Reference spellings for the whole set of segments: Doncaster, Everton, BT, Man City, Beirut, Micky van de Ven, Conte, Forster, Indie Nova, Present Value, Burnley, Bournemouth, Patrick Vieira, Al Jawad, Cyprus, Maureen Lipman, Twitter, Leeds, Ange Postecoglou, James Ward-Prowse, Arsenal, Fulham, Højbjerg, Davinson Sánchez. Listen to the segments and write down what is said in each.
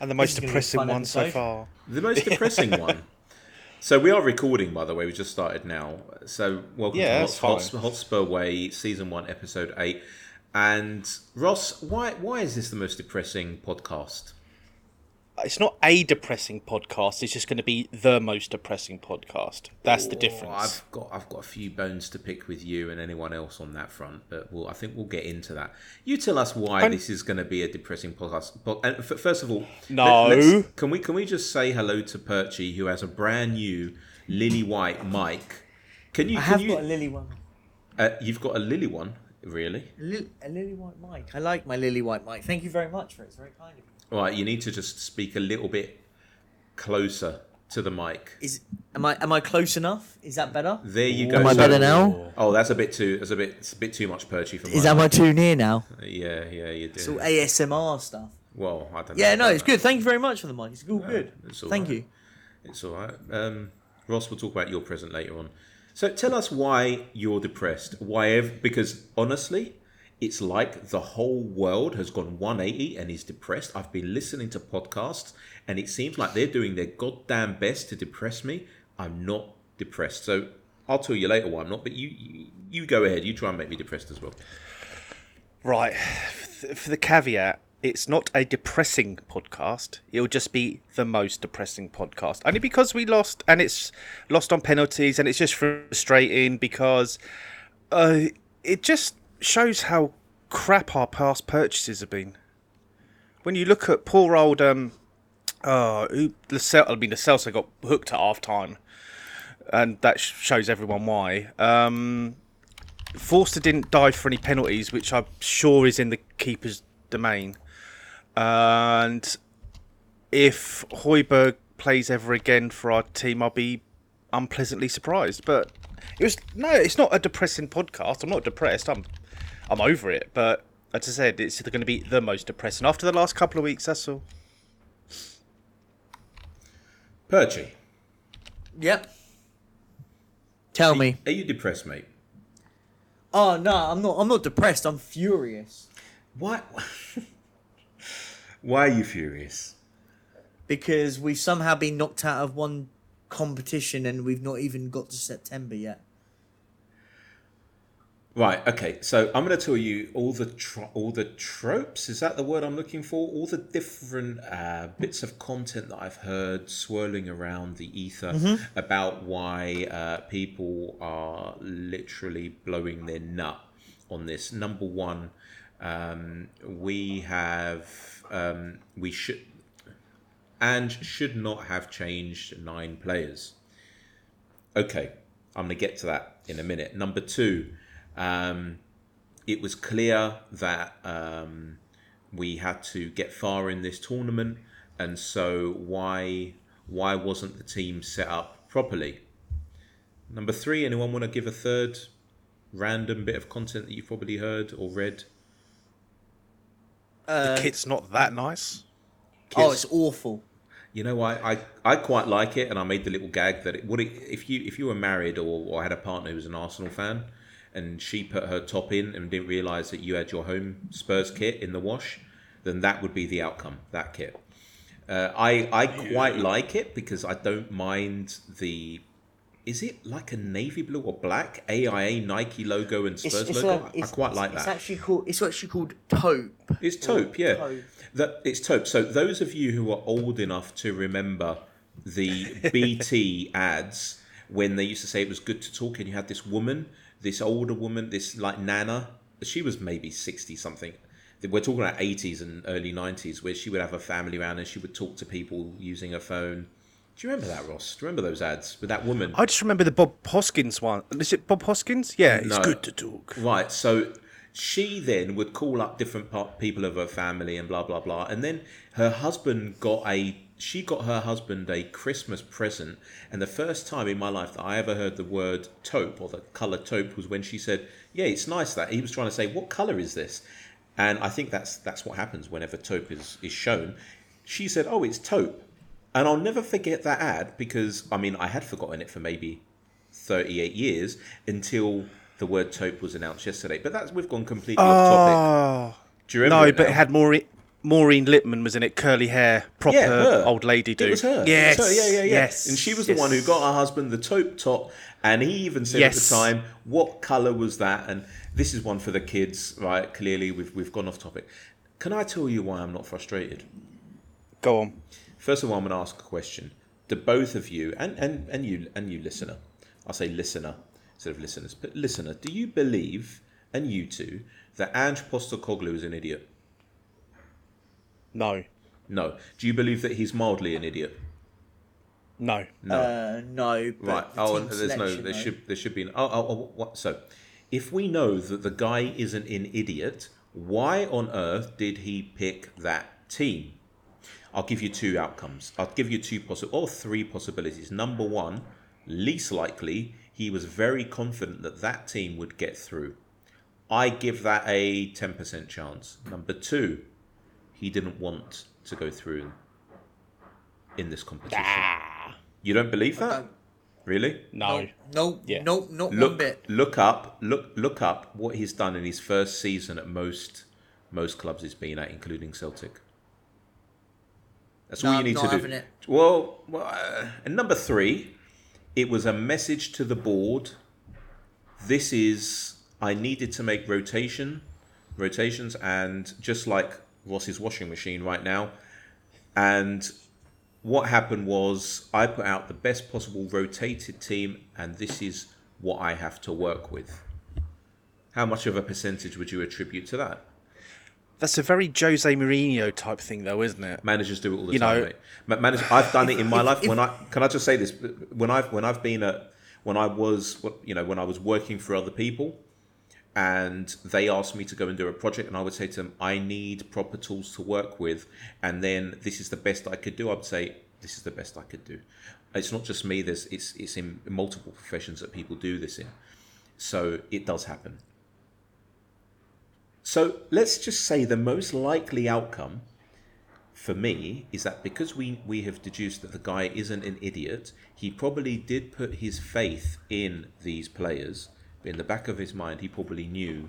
And the most depressing one so far. The most depressing one. So we are recording, by the way. We just started now. So welcome to Hotspur Way, Season 1, Episode 8. And Ross, why is this the most depressing podcast? It's not a depressing podcast. It's just going to be the most depressing podcast. That's the difference. I've got a few bones to pick with you and anyone else on that front, but I think we'll get into that. You tell us why this is going to be a depressing podcast. And first of all, no. Can we just say hello to Perchy, who has a brand new lily white mic? I have got a lily one. You've got a lily one, really? A lily white mic. I like my lily white mic. Thank you very much for it. It's very kind of you. Right, you need to just speak a little bit closer to the mic. Am I close enough? Is that better? There you go. Am I better now? Oh, that's a bit too much Perchy for me. Is that my too near now? Yeah, you do. It's all ASMR stuff. Well, I don't know. Yeah, no, it's good. Thank you very much for the mic. It's all good. Thank you. It's all right. Ross, we'll talk about your present later on. So tell us why you're depressed. Because honestly, it's like the whole world has gone 180 and is depressed. I've been listening to podcasts and it seems like they're doing their goddamn best to depress me. I'm not depressed. So I'll tell you later why I'm not, but you go ahead. You try and make me depressed as well. Right. For the caveat, it's not a depressing podcast. It'll just be the most depressing podcast. Only because we lost, and it's lost on penalties, and it's just frustrating because it just shows how crap our past purchases have been. When you look at poor old Lo Celso got hooked at half time, and that shows everyone why. Forster didn't dive for any penalties, which I'm sure is in the keeper's domain. And if Højbjerg plays ever again for our team, I'll be unpleasantly surprised. But it's not a depressing podcast. I'm not depressed. I'm over it, but as I said, it's going to be the most depressing after the last couple of weeks, that's all. Perchy. Yep. Tell me. Are you depressed, mate? Oh, no, I'm not depressed. I'm furious. Why? Why are you furious? Because we've somehow been knocked out of one competition and we've not even got to September yet. Right, okay, so I'm going to tell you all the tropes, is that the word I'm looking for? All the different bits of content that I've heard swirling around the ether about why people are literally blowing their nut on this. Number one, we should not have changed 9 players. Okay, I'm going to get to that in a minute. Number two, it was clear that we had to get far in this tournament, and so why wasn't the team set up properly? Number three, anyone want to give a third random bit of content that you've probably heard or read? The kit's not that nice. Oh, it's awful. You know, I quite like it, and I made the little gag that if you were married or had a partner who was an Arsenal fan, and she put her top in and didn't realise that you had your home Spurs kit in the wash, then that would be the outcome, that kit. I quite like it because I don't mind the... Is it like a navy blue or black AIA Nike logo and Spurs logo? I quite like that. It's actually called taupe. It's taupe, yeah. Taupe. It's taupe. So those of you who are old enough to remember the BT ads when they used to say it was good to talk, and you had this woman... This older woman, this like Nana, she was maybe 60 something. We're talking about 80s and early 90s, where she would have her family around and she would talk to people using her phone. Do you remember that, Ross? Do you remember those ads with that woman? I just remember the Bob Hoskins one. Is it Bob Hoskins? Yeah, it's good to talk. Right, so she then would call up different people of her family and blah, blah, blah. And then her husband got her husband a Christmas present, and the first time in my life that I ever heard the word taupe or the colour taupe was when she said, yeah, it's nice that. He was trying to say, what colour is this? And I think that's what happens whenever taupe is shown. She said, oh, it's taupe. And I'll never forget that ad because, I mean, I had forgotten it for maybe 38 years until the word taupe was announced yesterday. But we've gone completely off topic. Do you remember it now? But it had more... Maureen Lipman was in it, curly hair, proper old lady dude. It was her. Yes. It was her. Yes. And she was the one who got her husband the taupe top, and he even said at the time, what colour was that? And this is one for the kids, right? Clearly, we've gone off topic. Can I tell you why I'm not frustrated? Go on. First of all, I'm going to ask a question. Do both of you, and you listener, I'll say listener instead of listeners, but listener, do you believe, and you two, that Ange Postecoglou is an idiot? No. Do you believe that he's mildly an idiot? No. No. But right. There should be. What? So, if we know that the guy isn't an idiot, why on earth did he pick that team? I'll give you two outcomes. I'll give you three possibilities. Number one, least likely, he was very confident that that team would get through. I give that a 10% chance. Number two, he didn't want to go through in this competition. You don't believe that? Really? No, look, one bit. Look up what he's done in his first season at most clubs he's been at, including Celtic. That's all you need to do. Well, and number three, it was a message to the board. I needed to make rotations, and just like Ross's washing machine right now. And what happened was I put out the best possible rotated team, and this is what I have to work with. How much of a percentage would you attribute to that? That's a very Jose Mourinho type thing, though, isn't it? Managers do it all the time, mate. I've done it in my life. Can I just say this? When I was working for other people, and they asked me to go and do a project, and I would say to them, I need proper tools to work with, and then this is the best I could do. I would say, this is the best I could do. It's not just me. It's in multiple professions that people do this in. So it does happen. So let's just say the most likely outcome for me is that because we have deduced that the guy isn't an idiot, he probably did put his faith in these players. But in the back of his mind, he probably knew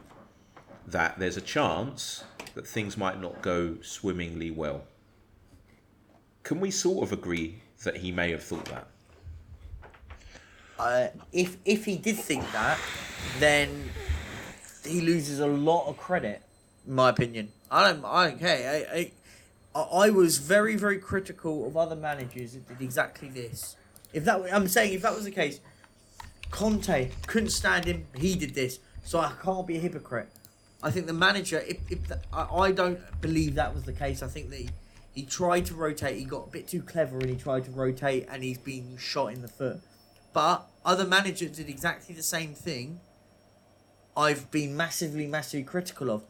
that there's a chance that things might not go swimmingly well. Can we sort of agree that he may have thought that? If he did think that, then he loses a lot of credit, in my opinion. I don't care. I was very, very critical of other managers that did exactly this. If that was the case, Conte, couldn't stand him. He did this, so I can't be a hypocrite. I think the manager. I don't believe that was the case. I think that he tried to rotate. He got a bit too clever, and he tried to rotate, and he's been shot in the foot. But other managers did exactly the same thing. I've been massively, massively critical of.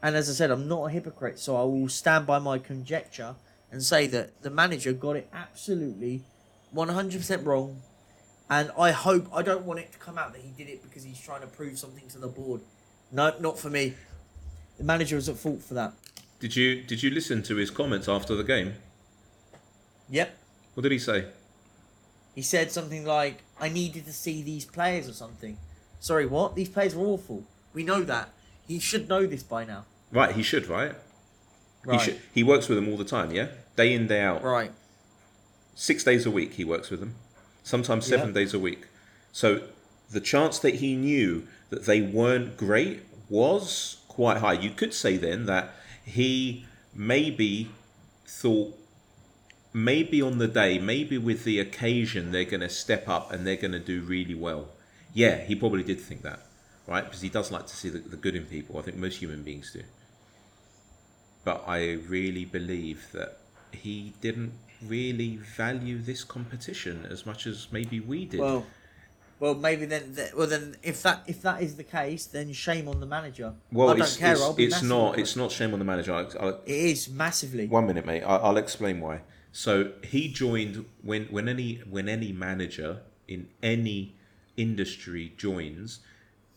And as I said, I'm not a hypocrite, so I will stand by my conjecture and say that the manager got it absolutely 100% wrong. And I don't want it to come out that he did it because he's trying to prove something to the board. No, not for me. The manager was at fault for that. Did you listen to his comments after the game? Yep. What did he say? He said something like, I needed to see these players or something. Sorry, what? These players were awful. We know that. He should know this by now. Right, he should, right? Right. He works with them all the time, yeah? Day in, day out. Right. 6 days a week he works with them. Sometimes 7 days a week. So the chance that he knew that they weren't great was quite high. You could say then that he maybe thought, maybe on the day, maybe with the occasion, they're going to step up and they're going to do really well. Yeah, he probably did think that, right? Because he does like to see the good in people. I think most human beings do. But I really believe that he didn't really value this competition as much as maybe we did. Well, maybe then. Then, if that is the case, then shame on the manager. Well, I don't care. It's not shame on the manager. It is massively. 1 minute, mate. I'll explain why. So he joined when any manager in any industry joins,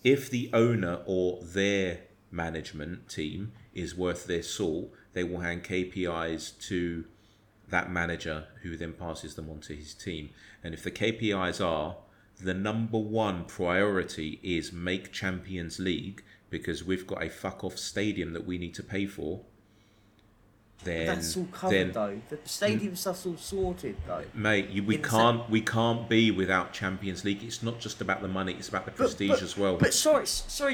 if the owner or their management team is worth their salt, they will hand KPIs to that manager, who then passes them on to his team. And if the KPIs are, the number one priority is make Champions League because we've got a fuck off stadium that we need to pay for, Then, that's all covered though. The stadium stuff's all sorted though. Mate, we can't be without Champions League. It's not just about the money, it's about the prestige as well. But sorry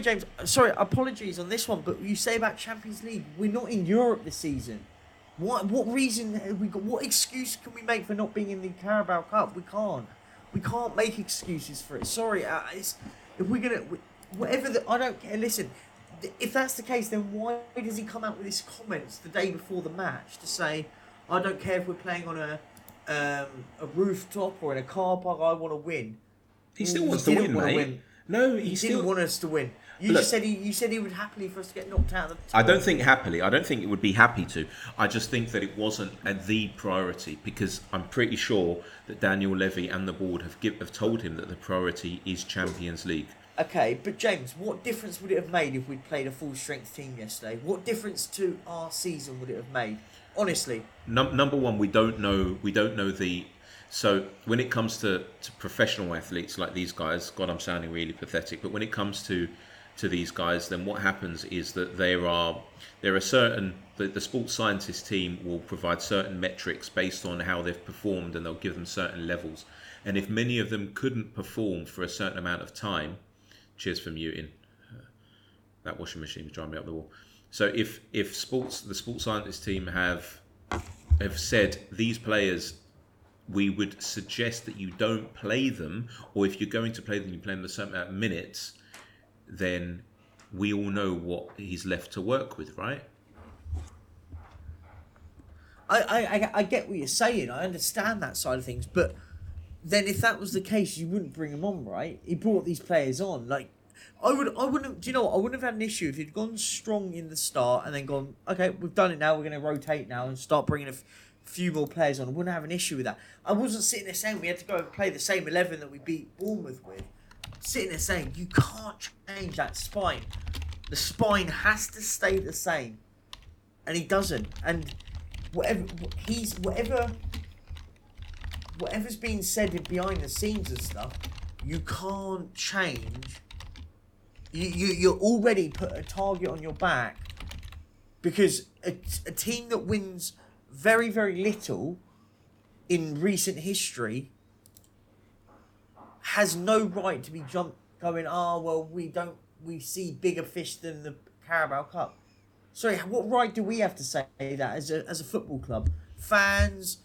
James, sorry, apologies on this one, but you say about Champions League, we're not in Europe this season. What reason have we got? What excuse can we make for not being in the Carabao Cup? We can't make excuses for it. Sorry, I don't care. Listen, if that's the case, then why does he come out with his comments the day before the match to say, I don't care if we're playing on a rooftop or in a car park, I want to win. He still wants to win, mate. No, he still didn't want us to win. You said he would happily for us to get knocked out of the top. I don't think happily. I don't think it would be happy to. I just think that it wasn't the priority, because I'm pretty sure that Daniel Levy and the board have told him that the priority is Champions League. Okay, but James, what difference would it have made if we'd played a full-strength team yesterday? What difference to our season would it have made? Honestly. Number one, we don't know the... So when it comes to professional athletes like these guys, God, I'm sounding really pathetic, but when it comes to these guys, then what happens is that there are certain... The sports scientist team will provide certain metrics based on how they've performed, and they'll give them certain levels. And if many of them couldn't perform for a certain amount of time... Cheers for muting. That washing machine's driving me up the wall. So if the sports scientist team have said, these players, we would suggest that you don't play them, or if you're going to play them, you play them a certain amount of minutes, then we all know what he's left to work with, right? I get what you're saying. I understand that side of things, but... Then if that was the case, you wouldn't bring him on, right? He brought these players on. Like, I wouldn't. Do you know what? I wouldn't have had an issue if he'd gone strong in the start and then gone, okay, we've done it now, we're going to rotate now and start bringing a few more players on. I wouldn't have an issue with that. I wasn't sitting there saying we had to go and play the same 11 that we beat Bournemouth with. Sitting there saying you can't change that spine. The spine has to stay the same, and he doesn't. And whatever's being said behind the scenes and stuff, you can't change. You're already put a target on your back, because a team that wins very, very little in recent history has no right to be going, we see bigger fish than the Carabao Cup. Sorry, what right do we have to say that as a football club? Fans,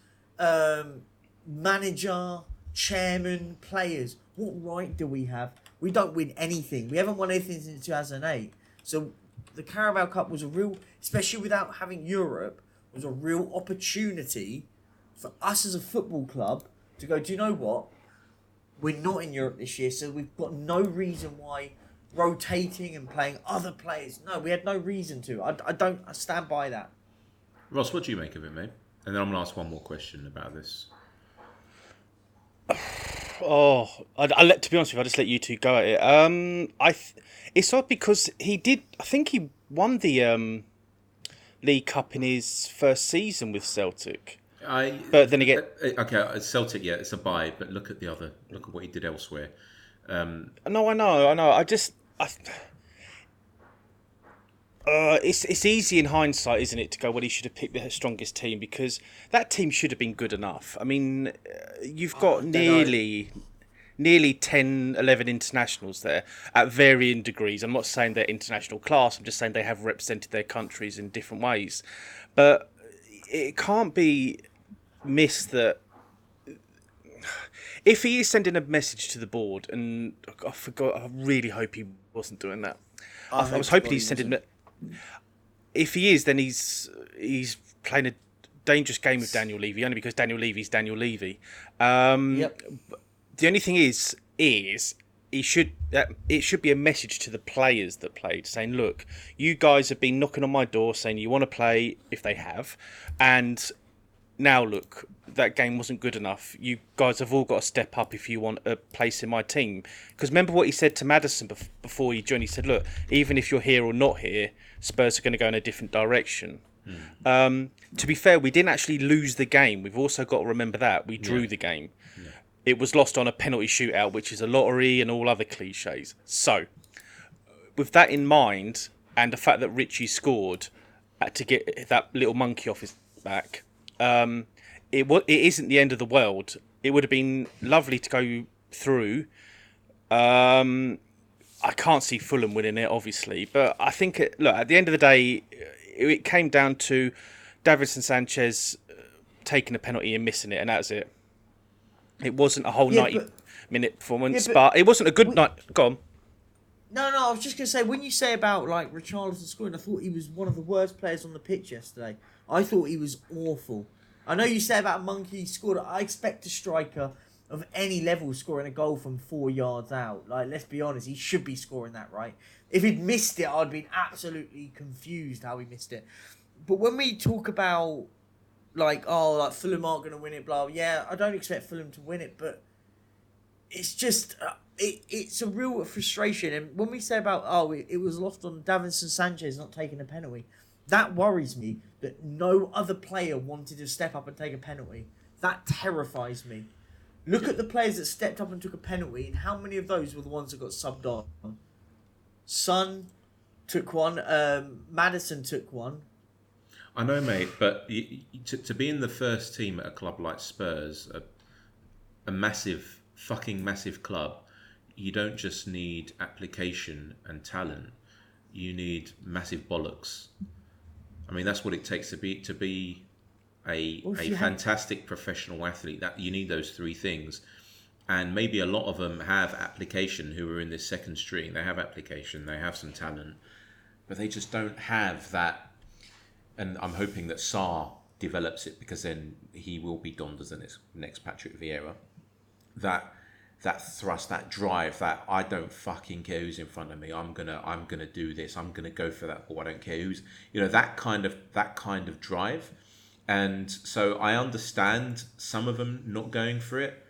manager, chairman, players, what right do we have? We don't win anything. We haven't won anything since 2008. So the Carabao Cup was a real, especially without having Europe, was a real opportunity for us as a football club to go, do you know what? We're not in Europe this year, so we've got no reason why rotating and playing other players. No, we had no reason to. I stand by that. Ross, what do you make of it, mate? And then I'm going to ask one more question about this. Oh, to be honest with you, I just let you two go at it. It's odd because I think he won the League Cup in his first season with Celtic. But then again, okay, Celtic, yeah, it's a bye. But look at what he did elsewhere. No, I know. It's easy in hindsight, isn't it, to go, well, he should have picked the strongest team, because that team should have been good enough. I mean, you've got nearly 10, 11 internationals there at varying degrees. I'm not saying they're international class. I'm just saying they have represented their countries in different ways. But it can't be missed that if he is sending a message to the board, and I really hope he wasn't doing that. I was hoping he's sending... If he is, then he's playing a dangerous game with Daniel Levy, only because Daniel Levy's Daniel Levy. Yep. The only thing is it should be a message to the players that played, saying, look, you guys have been knocking on my door saying you want to play, if they have, and now look, that game wasn't good enough. You guys have all got to step up if you want a place in my team. Because remember what he said to Maddison before he joined. He said, look, even if you're here or not here, Spurs are going to go in a different direction. Mm. To be fair, we didn't actually lose the game. We've also got to remember that. We drew the game. Yeah. It was lost on a penalty shootout, which is a lottery and all other cliches. So, with that in mind, and the fact that Richie scored... to get that little monkey off his back. It isn't the end of the world. It would have been lovely to go through. I can't see Fulham winning it, obviously, but I think at the end of the day, it came down to Davinson Sánchez taking a penalty and missing it, and that's it. It wasn't a whole 90-minute performance, but it wasn't a good night. Go on. No, I was just going to say, when you say about like Richarlison scoring, I thought he was one of the worst players on the pitch yesterday. I thought he was awful. I know you say about Monkey scored. I expect a striker of any level scoring a goal from 4 yards out. Like, let's be honest, he should be scoring that, right? If he'd missed it, I'd been absolutely confused how he missed it. But when we talk about, like Fulham aren't going to win it, blah, blah, yeah, I don't expect Fulham to win it, but it's just, it's a real frustration. And when we say about, it was lost on Davinson Sánchez not taking a penalty, that worries me that no other player wanted to step up and take a penalty. That terrifies me. Look at the players that stepped up and took a penalty, and how many of those were the ones that got subbed on? Son took one. Maddison took one. I know, mate, but to be in the first team at a club like Spurs, a massive, fucking massive club, you don't just need application and talent. You need massive bollocks. I mean, that's what it takes to be a fantastic professional athlete. That you need those three things, and maybe a lot of them have application who are in this second string. They have application, they have some talent, but they just don't have that. And I'm hoping that Sarr develops it, because then he will be donned as the next Patrick Vieira. That thrust, that drive, that I don't fucking care who's in front of me. I'm gonna do this. I'm gonna go for that ball. I don't care who's, that kind of drive. And so I understand some of them not going for it.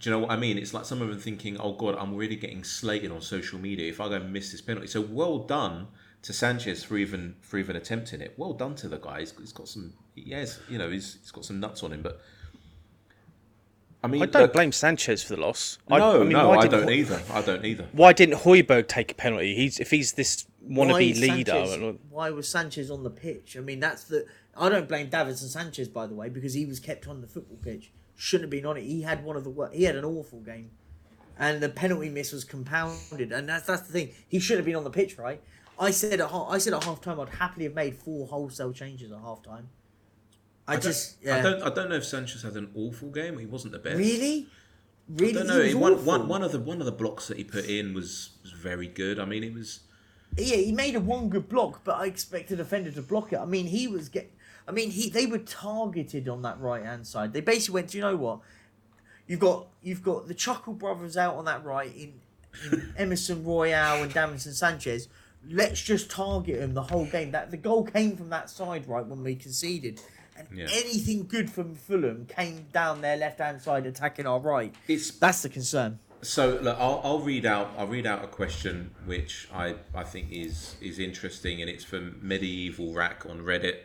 Do you know what I mean? It's like some of them thinking, oh God, I'm really getting slated on social media if I go and miss this penalty. So well done to Sánchez for even attempting it. Well done to the guy. He's got some, he's got some nuts on him. But I mean, I don't blame Sánchez for the loss. I don't either. Why didn't Højbjerg take a penalty? If he's this wannabe leader. Why was Sánchez on the pitch? I mean, I don't blame Davinson Sánchez, by the way, because he was kept on the football pitch. Shouldn't have been on it. He had an awful game, and the penalty miss was compounded. And that's the thing. He shouldn't have been on the pitch, right? I said at halftime, I'd happily have made 4 wholesale changes at halftime. I don't know if Sánchez had an awful game. He wasn't the best. Really? I don't know. One of the blocks that he put in was very good. I mean, it was. Yeah, he made one good block, but I expected the defender to block it. I mean, they were targeted on that right hand side. They basically went, do you know what? You've got the Chuckle brothers out on that right in Emerson Royale and Davinson Sánchez. Let's just target him the whole game. That the goal came from that side right when we conceded. And anything good from Fulham came down their left-hand side, attacking our right. That's the concern. So look, I'll read out a question which I think is interesting, and it's from Medieval Rack on Reddit.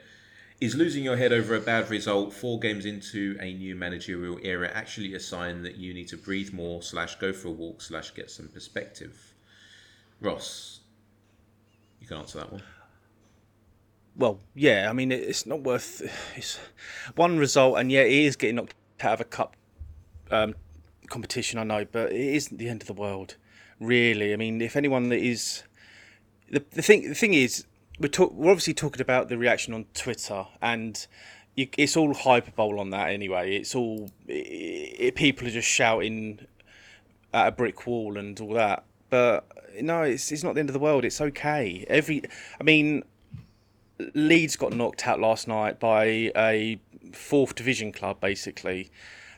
Is losing your head over a bad result 4 games into a new managerial era actually a sign that you need to breathe more / go for a walk / get some perspective? Ross, you can answer that one. Well, yeah, I mean, it's not worth... It's one result, and yeah, he is getting knocked out of a cup competition, I know, but it isn't the end of the world, really. I mean, if anyone that is... The thing is, we're obviously talking about the reaction on Twitter, and it's all hyperbole on that anyway. It's all... people are just shouting at a brick wall and all that. But, no, it's not the end of the world. It's okay. Leeds got knocked out last night by a 4th division club, basically.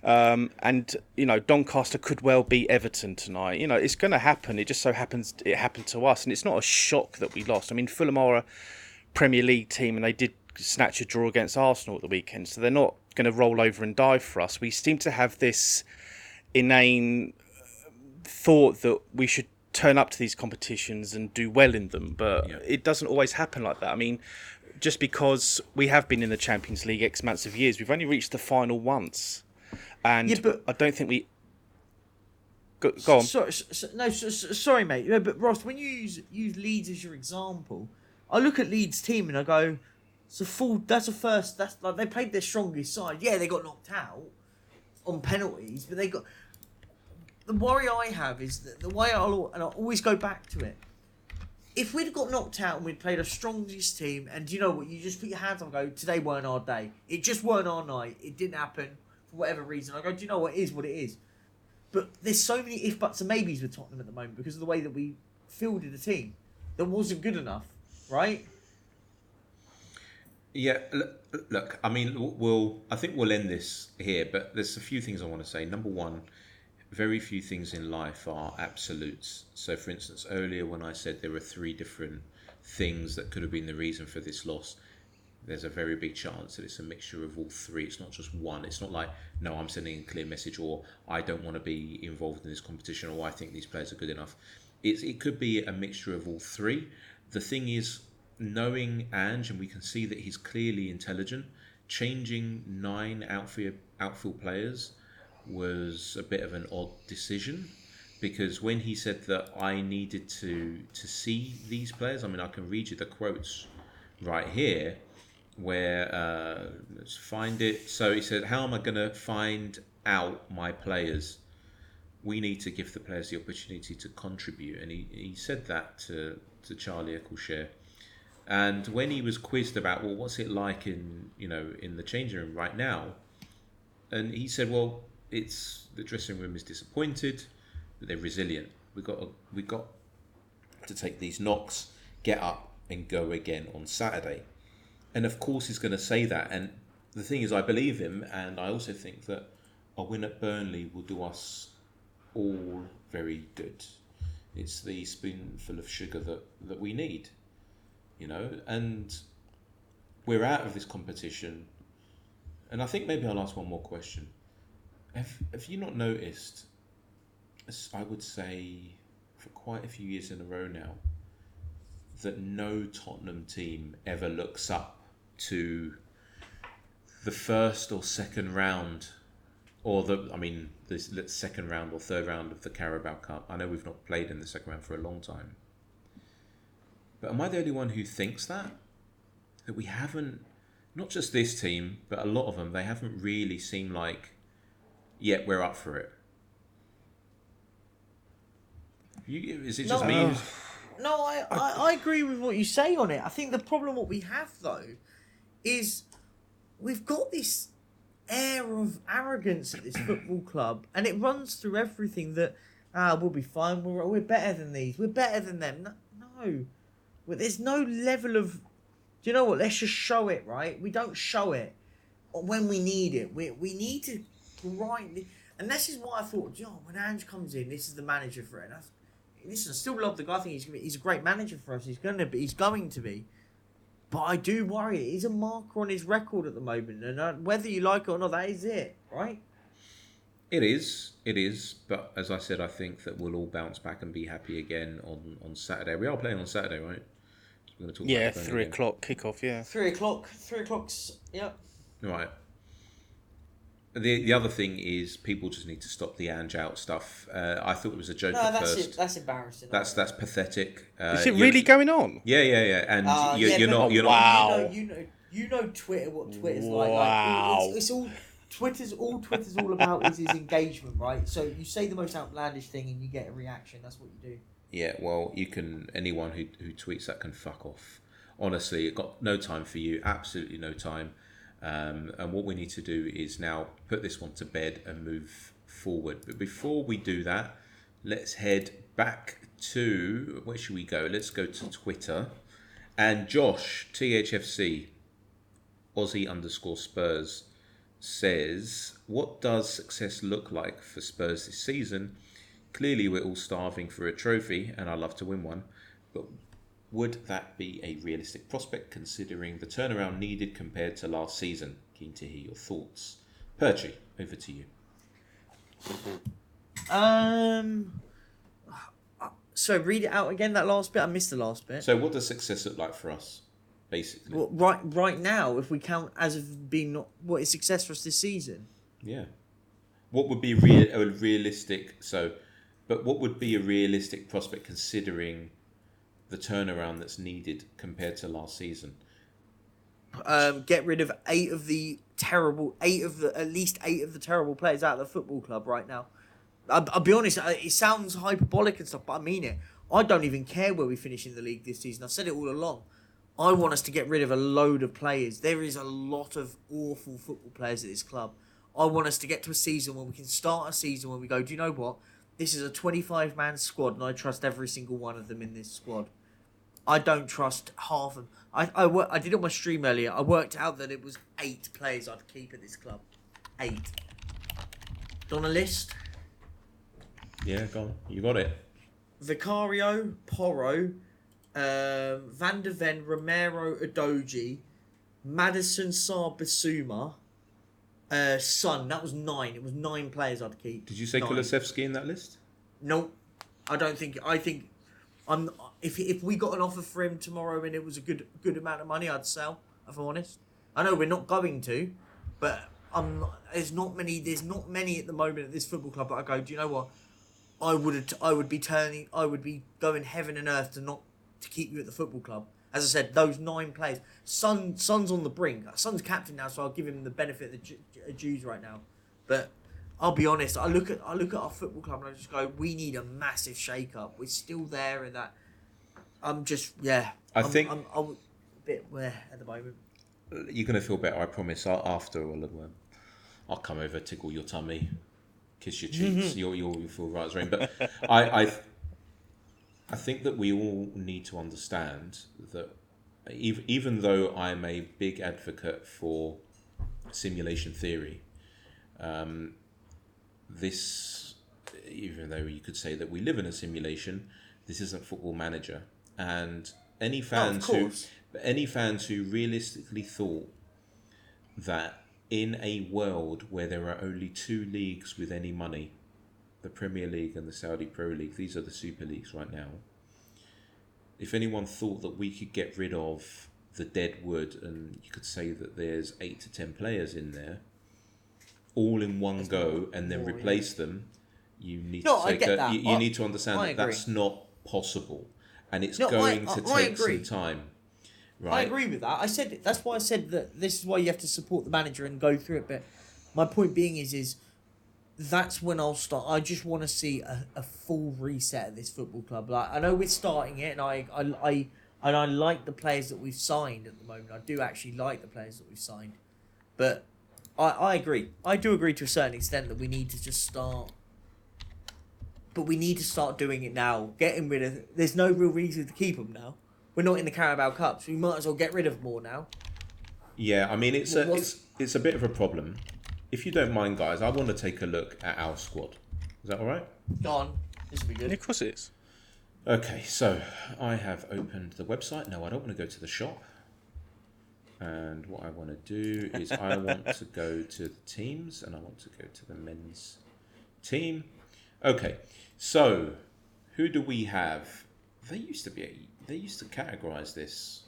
And Doncaster could well beat Everton tonight. It's going to happen. It just so happens it happened to us. And it's not a shock that we lost. I mean, Fulham are a Premier League team, and they did snatch a draw against Arsenal at the weekend. So they're not going to roll over and die for us. We seem to have this inane thought that we should turn up to these competitions and do well in them, but it doesn't always happen like that. I mean, just because we have been in the Champions League X amounts of years, we've only reached the final once, and I don't think we... Go on. Sorry, mate. Yeah, but Ross, when you use Leeds as your example, I look at Leeds' team and I go, It's a full. That's a first. That's like they played their strongest side. Yeah, they got knocked out on penalties, but they got. The worry I have is that the way I'll always go back to it. If we'd got knocked out and we'd played a strongest team, and you know what, you just put your hands on and go, today weren't our day. It just weren't our night. It didn't happen for whatever reason. I go, do you know what, it is what it is. But there's so many if, buts and maybes with Tottenham at the moment because of the way that we fielded the team that wasn't good enough, right? Yeah, look, I mean, I think we'll end this here, but there's a few things I want to say. Number one, very few things in life are absolutes. So, for instance, earlier when I said there were three different things that could have been the reason for this loss, there's a very big chance that it's a mixture of all three. It's not just one. It's not like, no, I'm sending a clear message, or I don't want to be involved in this competition, or I think these players are good enough. It could be a mixture of all three. The thing is, knowing Ange, and we can see that he's clearly intelligent, changing 9 outfield players was a bit of an odd decision, because when he said that I needed to see these players, I mean, I can read you the quotes right here where, let's find it. So he said, how am I going to find out my players? We need to give the players the opportunity to contribute. And he said that to Charlie Eccleshare. And when he was quizzed about, well, what's it like in the changing room right now? And he said, well, it's the dressing room is disappointed, but they're resilient. We got to take these knocks, get up and go again on Saturday. And of course he's going to say that. And the thing is, I believe him, and I also think that a win at Burnley will do us all very good. It's the spoonful of sugar that we need, you know. And we're out of this competition. And I think maybe I'll ask one more question. Have you not noticed, I would say for quite a few years in a row now, that no Tottenham team ever looks up to the first or second round, or the second round or third round of the Carabao Cup? I know we've not played in the second round for a long time. But am I the only one who thinks that? That we haven't, not just this team, but a lot of them, they haven't really seemed like, yet we're up for it. Is it just me? No, I agree with what you say on it. I think the problem what we have, though, is we've got this air of arrogance at this football club, and it runs through everything that, we'll be fine, we're better than these, we're better than them. No. Well, there's no level of... Do you know what? Let's just show it, right? We don't show it when we need it. We need to... Right, and this is why I thought, John, when Ange comes in, this is the manager for it. Listen, I still love the guy. I think he's a great manager for us. He's going to be, but I do worry. He's a marker on his record at the moment, and whether you like it or not, that is it, right? It is. But as I said, I think that we'll all bounce back and be happy again on Saturday. We are playing on Saturday, right? We're going to talk. Yeah, about 3:00 kickoff. Yeah, 3:00. 3:00's. Yep. Right. The other thing is people just need to stop the Ange out stuff. I thought it was a joke at first. That's embarrassing. That's pathetic. Is it really going on? Yeah. And you're not. Wow. You know Twitter. What Twitter's like. Wow. It's all Twitter's. All Twitter's all about is engagement, right? So you say the most outlandish thing and you get a reaction. That's what you do. Yeah. Well, you can. Anyone who tweets that can fuck off. Honestly, I've got no time for you. Absolutely no time. And what we need to do is now put this one to bed and move forward. But before we do that, let's head back to, where should we go? Let's go to Twitter. And Josh, THFC, Aussie_Spurs, says, what does success look like for Spurs this season? Clearly we're all starving for a trophy, and I'd love to win one. But would that be a realistic prospect considering the turnaround needed compared to last season? Keen to hear your thoughts. Perchy, over to you. So read it out again, that last bit. I missed the last bit. So what does success look like for us, basically? Well, right now, if we count as of being not what is success for us this season. Yeah. What would be realistic? So, but what would be a realistic prospect considering the turnaround that's needed compared to last season? Get rid of at least eight of the terrible players out of the football club right now. I'll be honest, it sounds hyperbolic and stuff, but I mean it. I don't even care where we finish in the league this season. I've said it all along. I want us to get rid of a load of players. There is a lot of awful football players at this club. I want us to get to a season where we can start a season where we go, do you know what? This is a 25-man squad, and I trust every single one of them in this squad. I don't trust half of them. I did on my stream earlier. I worked out that it was 8 players I'd keep at this club. 8. Do you want a list? Yeah, go on. You got it. Vicario, Porro, Van de Ven, Romero, Udogie, Madison, Saar, Bissouma, Son. That was 9. It was 9 players I'd keep. Did you say 9. Kulusevski in that list? No, I don't think. If we got an offer for him tomorrow and it was a good amount of money, I'd sell. If I'm honest, I know we're not going to, but there's not many at the moment at this football club that I go, do you know what? I would be going heaven and earth to keep you at the football club. As I said, those 9 players. Son's on the brink. Son's captain now, so I'll give him the benefit of the dues right now. But I'll be honest. I look at our football club and I just go, we need a massive shake up. We're still there in that. I'm a bit where at the moment. You're gonna feel better, I promise. After all of them, I'll come over, tickle your tummy, kiss your cheeks. Mm-hmm. You'll feel right as rain. But I think that we all need to understand that even though I'm a big advocate for simulation theory, even though you could say that we live in a simulation, this isn't Football Manager. And any fans who realistically thought that in a world where there are only 2 leagues with any money, the Premier League and the Saudi Pro League, these are the super leagues right now. If anyone thought that we could get rid of the dead wood and you could say that there's 8 to 10 players in there, all in one go, and then replace them, you need to understand that that's not possible, and it's going to take some time. Right? I agree with that. That's why I said that this is why you have to support the manager and go through it. But my point being is that's when I'll start. I just want to see a full reset of this football club. Like, I know we're starting it, and I like the players that we've signed at the moment. I do actually like the players that we've signed, but I agree. I do agree to a certain extent that we need to just start. But we need to start doing it now. Getting rid of... There's no real reason to keep them now. We're not in the Carabao Cup, so we might as well get rid of more now. Yeah, I mean, it's a bit of a problem. If you don't mind, guys, I want to take a look at our squad. Is that all right? Go on. This will be good. Of course it is. Okay, so I have opened the website. No, I don't want to go to the shop. And what I want to do is I want to go to the teams, and I want to go to the men's team. Okay, so who do we have? They used to categorise this,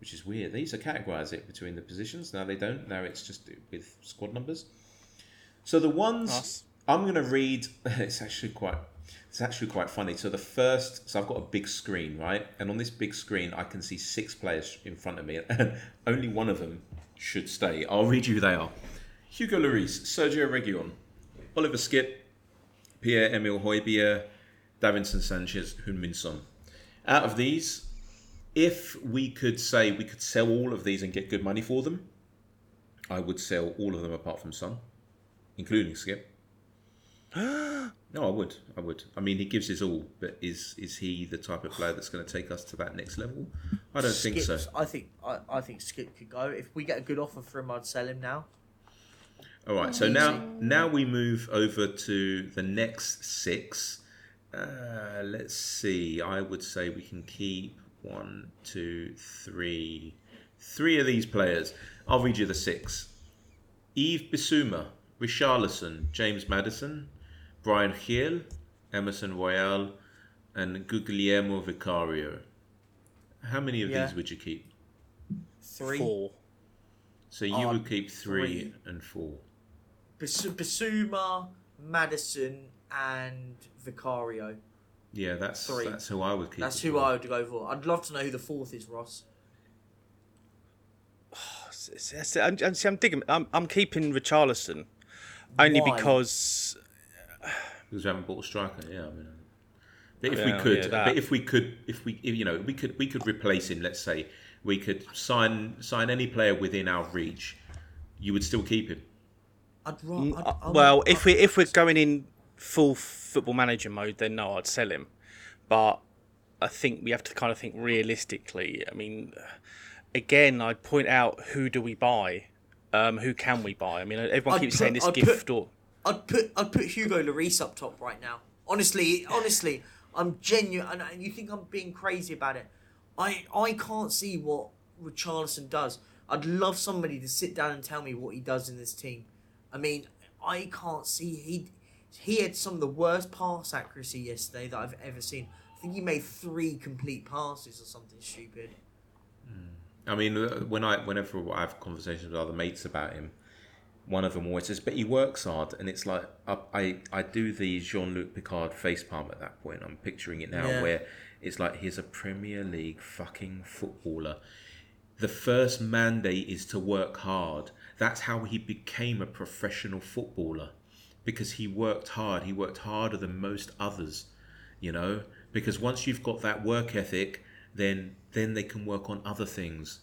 which is weird. They used to categorise it between the positions. Now they don't. Now it's just with squad numbers. So the ones I'm going to read. It's actually quite funny. So so I've got a big screen, right? And on this big screen, I can see 6 players in front of me, and only one of them should stay. I'll read you who they are. Hugo Lloris, Sergio Reguilón, Oliver Skipp, Pierre-Emile Højbjerg, Davinson Sánchez, Heung-min Son. Out of these, if we could say we could sell all of these and get good money for them, I would sell all of them apart from Son, including Skipp. No, I would. I mean, he gives his all, but is he the type of player that's going to take us to that next level? I don't think so. I think Skipp could go. If we get a good offer for him, I'd sell him now. All right. So now we move over to the next 6. Let's see. I would say we can keep 3 of these players. I'll read you the 6: Yves Bissouma, Richarlison, James Maddison, Brian Hill, Emerson Royale, and Guglielmo Vicario. How many of these would you keep? 3. 4. So you would keep 3 and 4. Bissouma, Maddison, and Vicario. Yeah, that's 3. That's who I would keep. That's who I would go for. I'd love to know who the 4th is, Ross. I'm keeping Richarlison only because we haven't bought a striker. Yeah, I mean, if we could replace him. Let's say we could sign any player within our reach, you would still keep him. If we're going in full Football Manager mode, then no, I'd sell him. But I think we have to kind of think realistically. I mean, again, I'd point out, who do we buy? Who can we buy? I mean, everyone keeps saying this gift or... I'd put Hugo Lloris up top right now. Honestly, I'm genuine, and you think I'm being crazy about it. I can't see what Richarlison does. I'd love somebody to sit down and tell me what he does in this team. I mean, I can't see... He had some of the worst pass accuracy yesterday that I've ever seen. I think he made 3 complete passes or something stupid. I mean, whenever I have conversations with other mates about him, one of them always says, but he works hard. And it's like, I do the Jean-Luc Picard facepalm at that point. I'm picturing it now, where it's like, he's a Premier League fucking footballer. The first mandate is to work hard. That's how he became a professional footballer. Because he worked hard. He worked harder than most others, you know. Because once you've got that work ethic, then they can work on other things.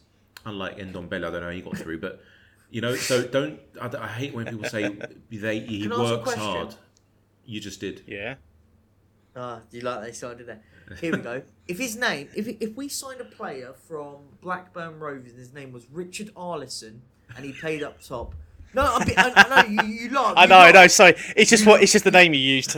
Unlike Ndombele, I don't know how he got through, but you know. So don't. I hate when people say he works hard. You just did. Yeah. Do you like that? So I did that. Here we go. If we signed a player from Blackburn Rovers, and his name was Richard Arlison, and he played up top. No, I know. Sorry, it's just the name you used.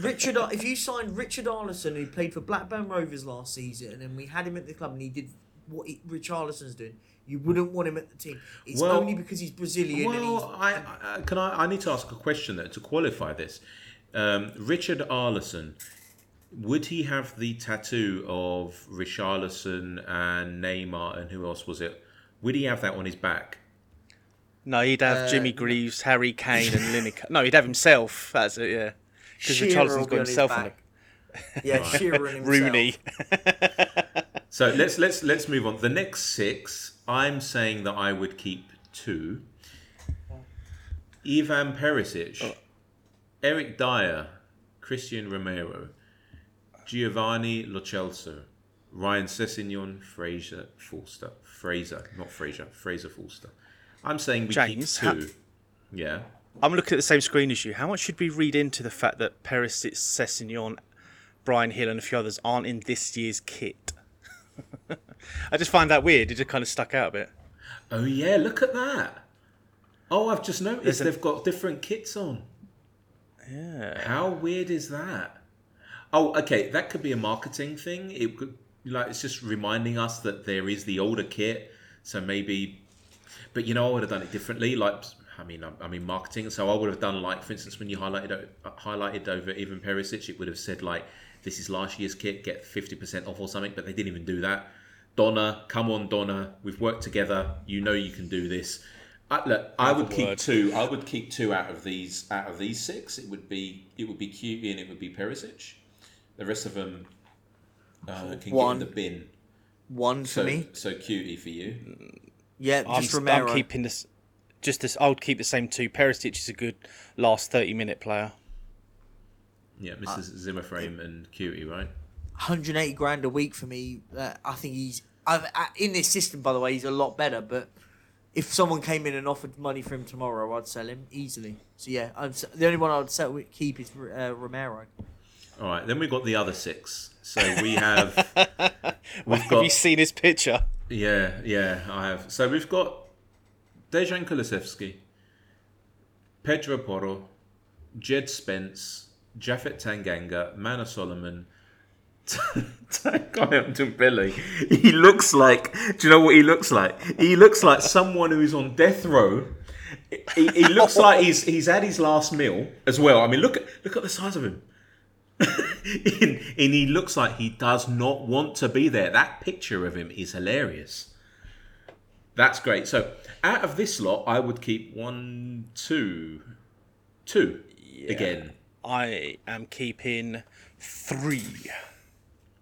Richard, if you signed Richard Arlison, who played for Blackburn Rovers last season, and we had him at the club, and he did what Richarlison's doing, you wouldn't want him at the team. It's only because he's Brazilian. I need to ask a question though to qualify this. Richard Arlison, would he have the tattoo of Richarlison and Neymar and who else was it? Would he have that on his back? No, he'd have Jimmy Greaves, Harry Kane, and Lineker. No, he'd have himself. That's it, yeah. Because Richarlison's got himself on it. Yeah, right. Shearer and himself. Rooney. So let's move on. The next 6, I'm saying that I would keep 2. Ivan Perisic, Eric Dier, Christian Romero, Giovanni Lo Celso, Ryan Sessegnon, Fraser Forster. I'm saying we keep 2. Yeah. I'm looking at the same screen as you. How much should we read into the fact that Perisic, Sessegnon, Brian Hill and a few others aren't in this year's kit? I just find that weird. It just kind of stuck out a bit. Oh, yeah. Look at that. Oh, I've just noticed they've got different kits on. Yeah. How weird is that? Oh, okay. That could be a marketing thing. It's just reminding us that there is the older kit. So maybe... But you know, I would have done it differently. Like, I mean, marketing. So I would have done, like, for instance, when you highlighted over Ivan Perisic, it would have said, like, this is last year's kit, get 50% off or something. But they didn't even do that. Donna, come on, Donna. We've worked together. You know you can do this. I would keep 2 out of these 6. It would be QB and it would be Perisic. The rest of them can get in the bin. One for me. So QB for you. Yeah, just Romero. I'm keeping this. I would keep the same 2. Perisic is a good last 30-minute player. Yeah, Mrs. Zimmerframe and Cutie, right? 180 grand a week for me. I think he's in this system. By the way, he's a lot better. But if someone came in and offered money for him tomorrow, I'd sell him easily. So yeah, the only one I would keep is Romero. All right, then we've got the other 6. So we have. Have you seen his picture? Yeah, I have. So we've got Dejan Kulusevski, Pedro Porro, Jed Spence, Japhet Tanganga, Mana Solomon, Tanguy Ndombele. He looks like... Do you know what he looks like? He looks like someone who's on death row. He looks like he's had his last meal as well. I mean, look at the size of him. And he looks like he does not want to be there. That picture of him is hilarious. That's great. So out of this lot, I would keep 2. Yeah. Again, I am keeping 3.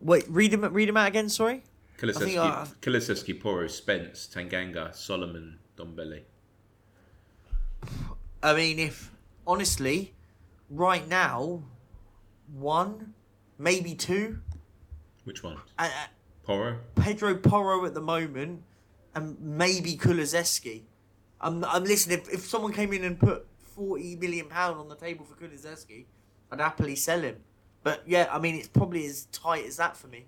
Wait, read them out again. Sorry. Kulusevski, Porro, Spence, Tanganga, Solomon, Ndombele. I mean, if honestly, right now, one, maybe two. Which one? Porro. Pedro Porro at the moment, and maybe Kulusevski. I'm listening. If someone came in and put £40 million on the table for Kulusevski, I'd happily sell him. But yeah, I mean, it's probably as tight as that for me.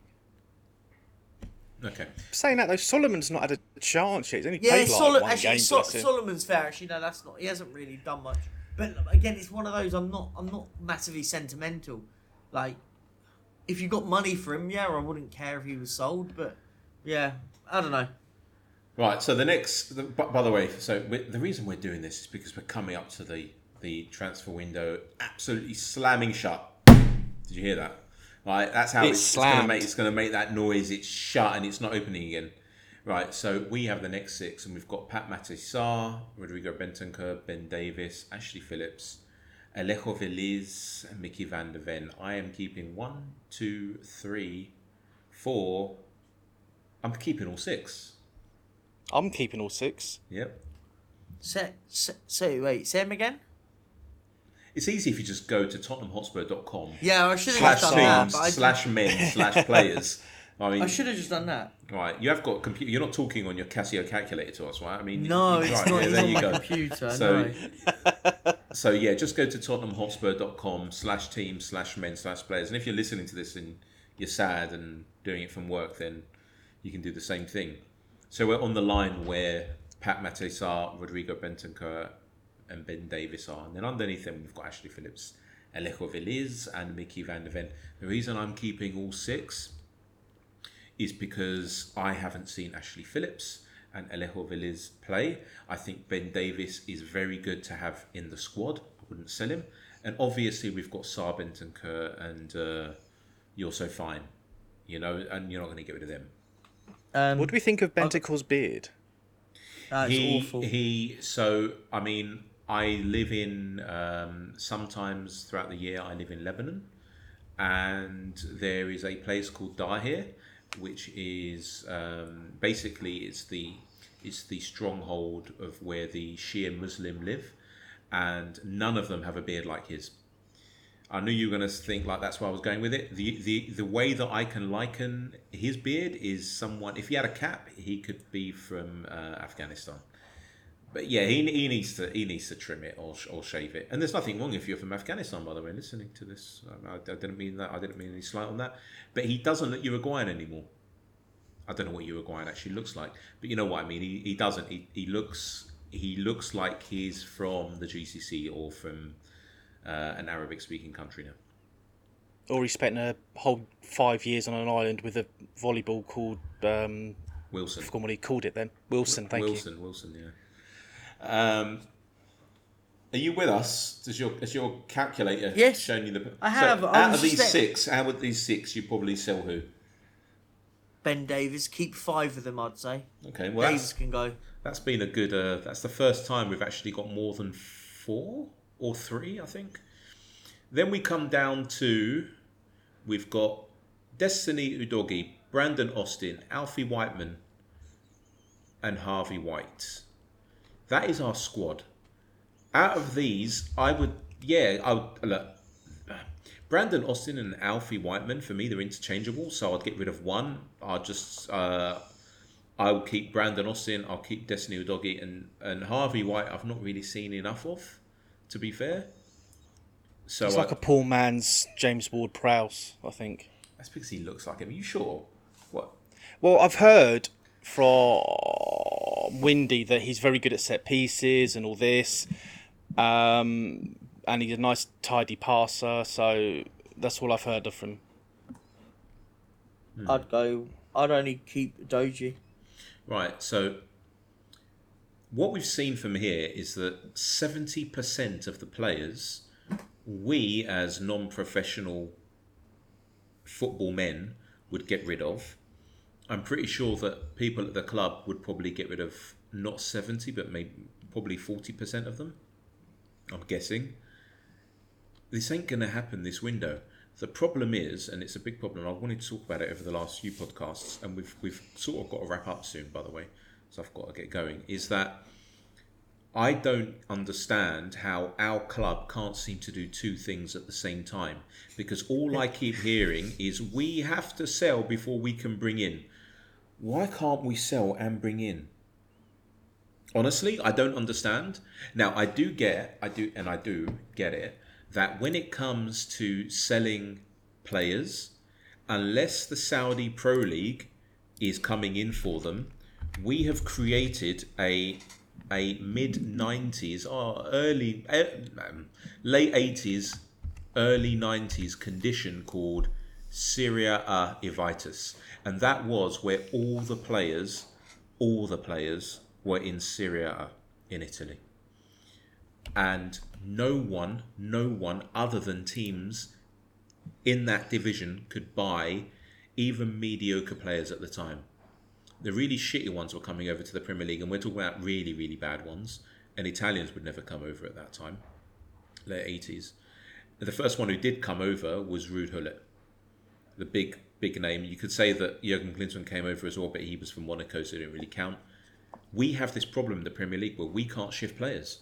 Okay. Saying that though, Solomon's not had a chance yet. He's only played one game. Solomon's fair. Actually, no, that's not. He hasn't really done much. But again, it's one of those. I'm not massively sentimental. Like, if you got money for him, yeah, I wouldn't care if he was sold. But yeah, I don't know. Right. So by the way, so the reason we're doing this is because we're coming up to the transfer window absolutely slamming shut. Did you hear that? Right, that's how it's going to make that noise. It's shut and it's not opening again. Right, so we have the next six, and we've got Pat Matisar, Rodrigo Bentancur, Ben Davis, Ashley Phillips, Alejo Veliz, and Micky van de Ven. I am keeping 1, 2, 3, 4. I'm keeping all six. I'm keeping all six. Yep. So wait, say them again? It's easy if you just go to tottenhamhotspur.com. Yeah, I should have just done that. /teams/men/players. I mean, I should have just done that. Right, you have got computer. You're not talking on your Casio calculator to us, right? I mean, no, it's right, not. Yeah, there on you my go. Computer. So yeah, just go to tottenhamhotspur.com/teams/men/players. And if you're listening to this and you're sad and doing it from work, then you can do the same thing. So we're on the line where Pat Matisar, Rodrigo Bentancur, and Ben Davis are. And then underneath them, we've got Ashley Phillips, Alejo Veliz, and Micky van de Ven. The reason I'm keeping all six is because I haven't seen Ashley Phillips and Alejo Veliz play. I think Ben Davis is very good to have in the squad. I wouldn't sell him. And obviously, we've got Saar, Bentancur, and You're So Fine. You know, and you're not going to get rid of them. What do we think of Bentancur's beard? That's awful. I live in, sometimes throughout the year, I live in Lebanon, and there is a place called Dahir, which is basically it's the stronghold of where the Shia Muslim live, and none of them have a beard like his. I knew you were going to think like that's where I was going with it. The way that I can liken his beard is someone, if he had a cap, he could be from Afghanistan. But yeah, he needs to trim it or shave it. And there's nothing wrong if you're from Afghanistan, by the way, listening to this. I didn't mean that. I didn't mean any slight on that. But he doesn't look Uruguayan anymore. I don't know what Uruguayan actually looks like. But you know what I mean. He doesn't. He looks like he's from the GCC or from an Arabic-speaking country now. Or he spent a whole 5 years on an island with a volleyball called... Wilson. I forgot what he called it then. Wilson, thank you. Wilson, yeah. Are you with us? Has your calculator shown you the... I have. So out of these six, you probably sell who? Ben Davies. Keep 5 of them, I'd say. Okay, well... Davies can go. That's been a good... that's the first time we've actually got more than 4 or 3, I think. Then we come down to... We've got Destiny Udogie, Brandon Austin, Alfie Whiteman, and Harvey White. That is our squad. Out of these, I would look. Brandon Austin and Alfie Whiteman, for me, they're interchangeable. So I'd get rid of one. I'll keep Brandon Austin. I'll keep Destiny Udogie and Harvey White. I've not really seen enough of, to be fair. So it's like a poor man's James Ward-Prowse, I think. That's because he looks like him. Are you sure? What? Well, I've heard from Windy that he's very good at set pieces and all this, and he's a nice tidy passer, so that's all I've heard of him. I'd only keep Doji. Right, so what we've seen from here is that 70% of the players we as non-professional football men would get rid of. I'm pretty sure that people at the club would probably get rid of not 70, but maybe probably 40% of them, I'm guessing. This ain't going to happen this window. The problem is, and it's a big problem, I've wanted to talk about it over the last few podcasts, and we've sort of got to wrap up soon, by the way, so I've got to get going, is that I don't understand how our club can't seem to do two things at the same time, because all I keep hearing is we have to sell before we can bring in. Why can't we sell and bring in? Honestly, I don't understand. Now, I do get it, that when it comes to selling players, unless the Saudi Pro League is coming in for them, we have created a mid-90s or late 80s, early 90s condition called Serie A Evitus. And that was where all the players were in Serie A in Italy. And no one other than teams in that division could buy even mediocre players at the time. The really shitty ones were coming over to the Premier League, and we're talking about really, really bad ones. And Italians would never come over at that time, late 80s. The first one who did come over was Ruud Gullit, the big name. You could say that Jurgen Klinsmann came over as well, but he was from Monaco, so it didn't really count. We have this problem in the Premier League where we can't shift players.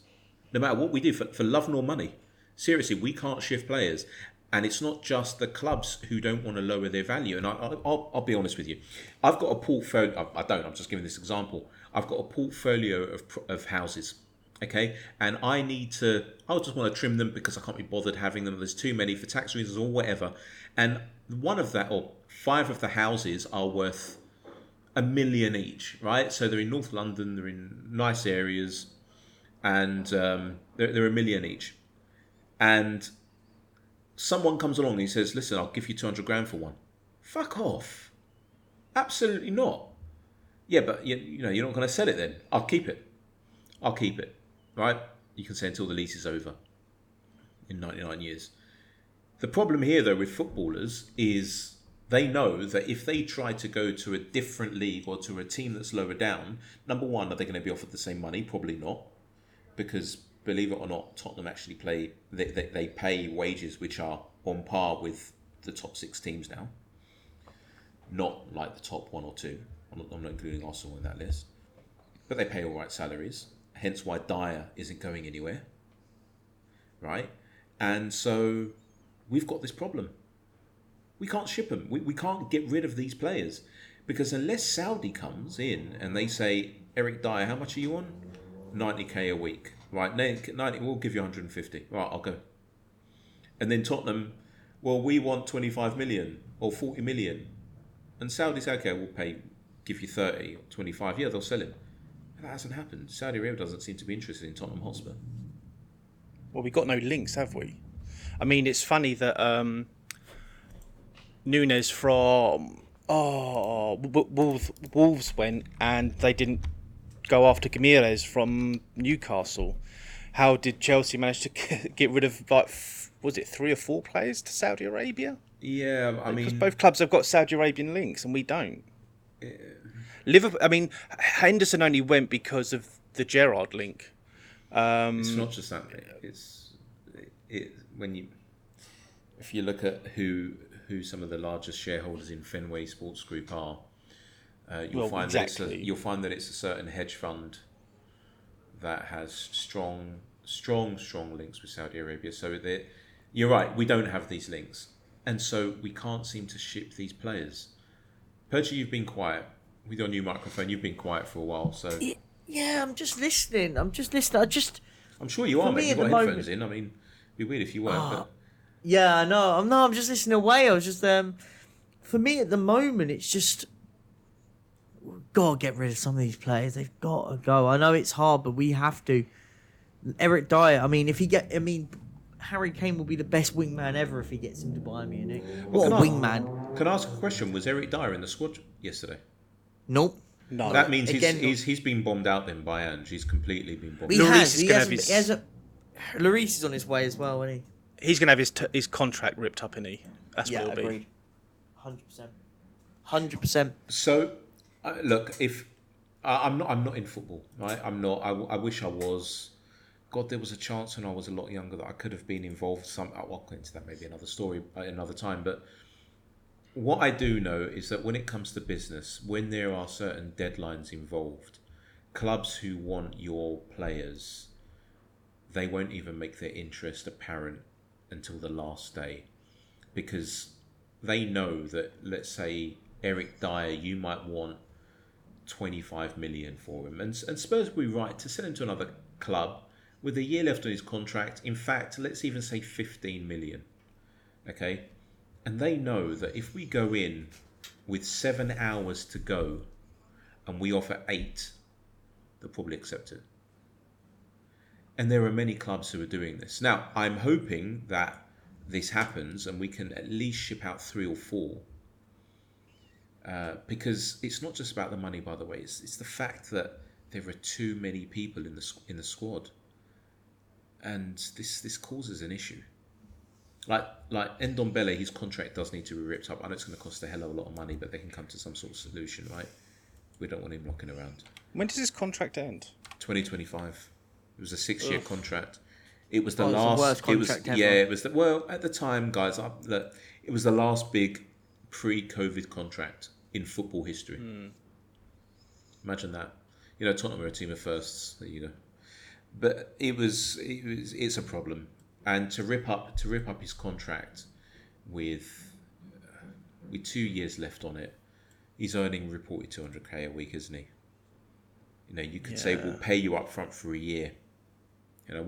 No matter what we do, for love nor money. Seriously, we can't shift players. And it's not just the clubs who don't want to lower their value. And I'll be honest with you. I've got a portfolio. I'm just giving this example. I've got a portfolio of houses, okay? And I just want to trim them because I can't be bothered having them. There's too many for tax reasons or whatever. And five of the houses are worth $1 million each, right? So they're in North London. They're in nice areas. And they're $1 million each. And someone comes along and he says, listen, I'll give you 200 grand for one. Fuck off. Absolutely not. Yeah, but you know, you're not going to sell it then. I'll keep it. Right? You can say until the lease is over in 99 years. The problem here, though, with footballers is they know that if they try to go to a different league or to a team that's lower down, number one, are they going to be offered the same money? Probably not. Because, believe it or not, Tottenham actually they pay wages which are on par with the top six teams now. Not like the top one or two. I'm not including Arsenal in that list. But they pay all right salaries. Hence why Dyer isn't going anywhere. Right? And so we've got this problem. We can't ship them. We can't get rid of these players. Because unless Saudi comes in and they say, Eric Dyer, how much are you on? 90k a week, right? 90, we'll give you 150. Right, I'll go. And then Tottenham, well, we want 25 million or 40 million. And Saudi say, okay, we'll give you 30 or 25. Yeah, they'll sell him. But that hasn't happened. Saudi Arabia doesn't seem to be interested in Tottenham Hotspur. Well, we've got no links, have we? I mean, it's funny that Nunes from Wolves went and they didn't go after Gimenez from Newcastle. How did Chelsea manage to get rid of, like, was it 3 or 4 players to Saudi Arabia? Yeah, I mean, because both clubs have got Saudi Arabian links and we don't. Yeah. Liverpool. I mean, Henderson only went because of the Gerrard link. It's not just that. If you look at who some of the largest shareholders in Fenway Sports Group are. You'll find that it's a certain hedge fund that has strong links with Saudi Arabia. So you're right, we don't have these links. And so we can't seem to ship these players. Perchie, you've been quiet. With your new microphone, you've been quiet for a while. So yeah, I'm just listening. I'm sure you are, mate. You've got headphones in. I mean, it'd be weird if you weren't. But... yeah, no, I'm just listening away. I was just... for me at the moment, it's just... we've got to get rid of some of these players. They've got to go. I know it's hard, but we have to. Eric Dyer, I mean, Harry Kane will be the best wingman ever if he gets him to Bayern Munich. What a wingman. Can I ask a question? Was Eric Dyer in the squad yesterday? Nope. No. That means he's been bombed out then by Ange. He's completely been bombed out. Lloris is on his way as well, isn't he? He's going to have his contract ripped up, isn't he? That's what it'll agreed. Be. 100%. So... look, I'm not in football, right? I wish I was. God, there was a chance when I was a lot younger that I could have been involved. I'll go into that maybe another story another time. But what I do know is that when it comes to business, when there are certain deadlines involved, clubs who want your players, they won't even make their interest apparent until the last day, because they know that, let's say, Eric Dyer, you might want 25 million for him. And Spurs would be right to sell him to another club with a year left on his contract. In fact, let's even say 15 million. Okay? And they know that if we go in with 7 hours to go and we offer 8, they'll probably accept it. And there are many clubs who are doing this. Now, I'm hoping that this happens and we can at least ship out 3 or 4. Because it's not just about the money, by the way. It's the fact that there are too many people in the squad, and this causes an issue. Like Ndombele, his contract does need to be ripped up. I know it's going to cost a hell of a lot of money, but they can come to some sort of solution, right? We don't want him knocking around. When does his contract end? 2025. It was a 6-year contract. It was the last. It was the worst contract ever. Yeah, it was the at the time, guys. It was the last big pre-COVID contract in football history. Imagine that. You know, Tottenham are a team of firsts. There you go. But it's a problem, and to rip up his contract with 2 years left on it, he's earning reported 200k a week, isn't he? You know, you could say we'll pay you up front for a year. And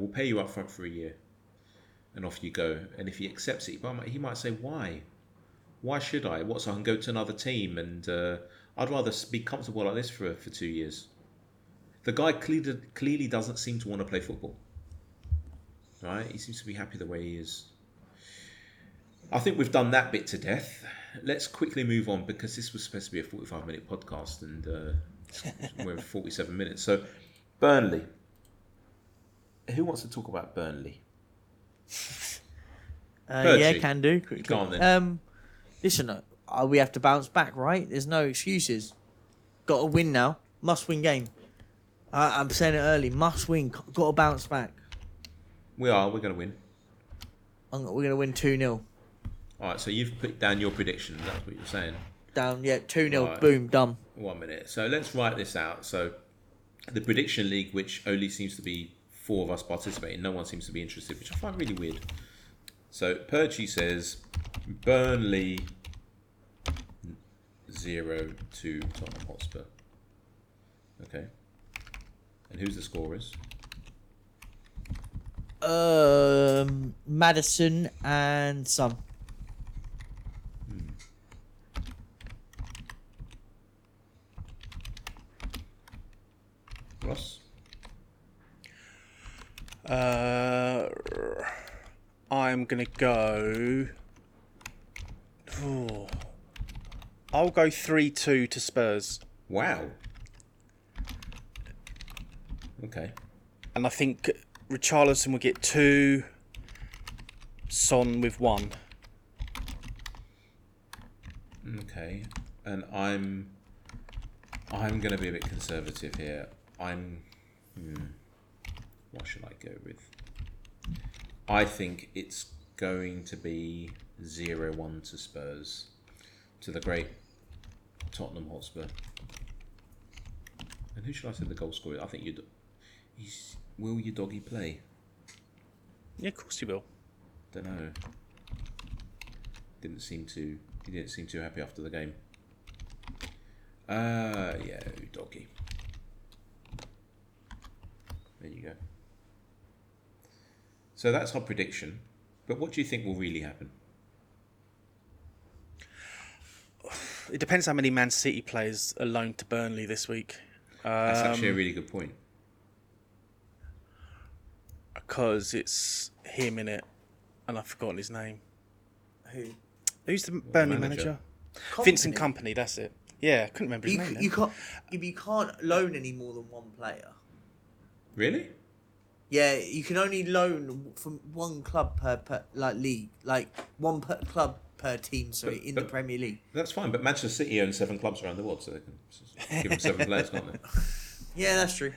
off you go. And if he accepts it, he might say, why? Why should I? What's I can go to another team, and I'd rather be comfortable like this for 2 years. The guy clearly doesn't seem to want to play football. Right? He seems to be happy the way he is. I think we've done that bit to death. Let's quickly move on, because this was supposed to be a 45-minute podcast, and we're 47 minutes. So, Burnley. Who wants to talk about Burnley? Can do. Quickly. Go on then. Listen, we have to bounce back, right? There's no excuses. Got to win now. Must win game. I'm saying it early. Must win. Got to bounce back. We are. We're going to win. We're going to win 2-0. All right, so you've put down your prediction. That's what you're saying. Down, yeah, 2-0. Right. Boom, done. 1 minute. So let's write this out. So the prediction league, which only seems to be 4 of us participating. No one seems to be interested, which I find really weird. So Perchie says Burnley 0-2 Tottenham Hotspur. Okay. And who's the scorers? Madison and some. Ross? I'm going to go... Oh, I'll go 3-2 to Spurs. Wow. Okay. And I think Richarlison will get 2, Son with 1. Okay. And I'm going to be a bit conservative here. What should I go with? I think it's going to be 0-1 to Spurs, to the great Tottenham Hotspur. And who should I say the goal scorer? I think will Udogie play? Yeah, of course he will. Don't know. He didn't seem too happy after the game. Yeah, Udogie. There you go. So that's our prediction. But what do you think will really happen? It depends how many Man City players are loaned to Burnley this week. That's actually a really good point. Because it's him in it, and I've forgotten his name. Who? Who's the Burnley manager? Vincent Kompany, that's it. Yeah, I couldn't remember his name. You can't loan any more than one player. Really? Yeah, you can only loan from one club per league, like one per club per team. But the Premier League. That's fine, but Manchester City own 7 clubs around the world, so they can give them 7 players, can't they? Yeah, that's true.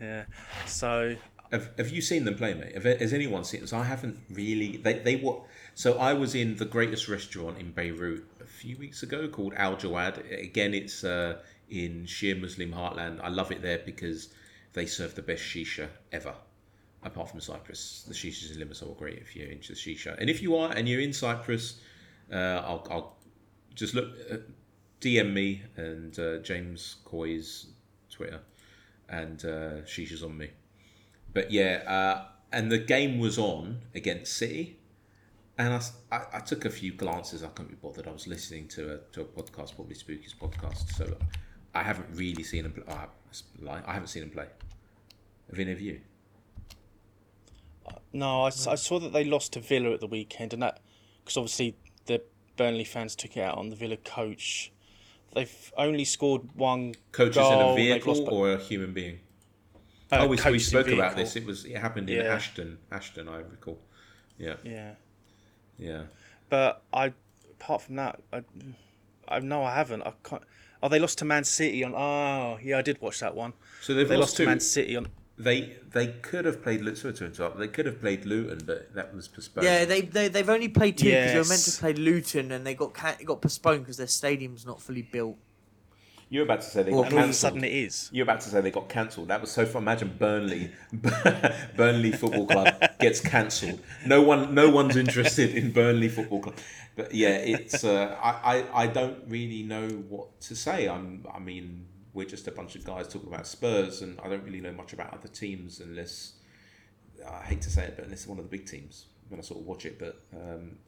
Yeah, so Have you seen them play, mate? Has anyone seen it? I haven't really. They were. So I was in the greatest restaurant in Beirut a few weeks ago called Al Jawad. Again, it's in Shia Muslim heartland. I love it there because they serve the best shisha ever, apart from Cyprus. The shishas in Limassol are great if you're into the shisha. And if you are and you're in Cyprus, I'll just look, DM me and James Coy's Twitter, and shisha's on me. But yeah, and the game was on against City, and I took a few glances. I couldn't be bothered. I was listening to a podcast, probably Spooky's podcast. So I haven't really seen him play. I haven't seen him play. Have any of you? No, I saw that they lost to Villa at the weekend, and that because obviously the Burnley fans took it out on the Villa coach. They've only scored one coach goal. Coach is in a vehicle or a human being? We spoke about this. It happened in Ashton, I recall. Yeah. But apart from that, I haven't. I can't. Oh, they lost to Man City on. Oh, yeah, I did watch that one. So they lost to Man City on. They could have played Luton. They could have played Luton, but that was postponed. Yeah, they've only played two because they were meant to play Luton, and they got postponed because their stadium's not fully built. You're about to say they got cancelled. All of a sudden it is. You're about to say they got cancelled. That was so fun. Imagine Burnley Football Club gets cancelled. No one's interested in Burnley Football Club. But yeah, it's I don't really know what to say. I mean, we're just a bunch of guys talking about Spurs, and I don't really know much about other teams unless, I hate to say it, but unless one of the big teams when I sort of watch it. But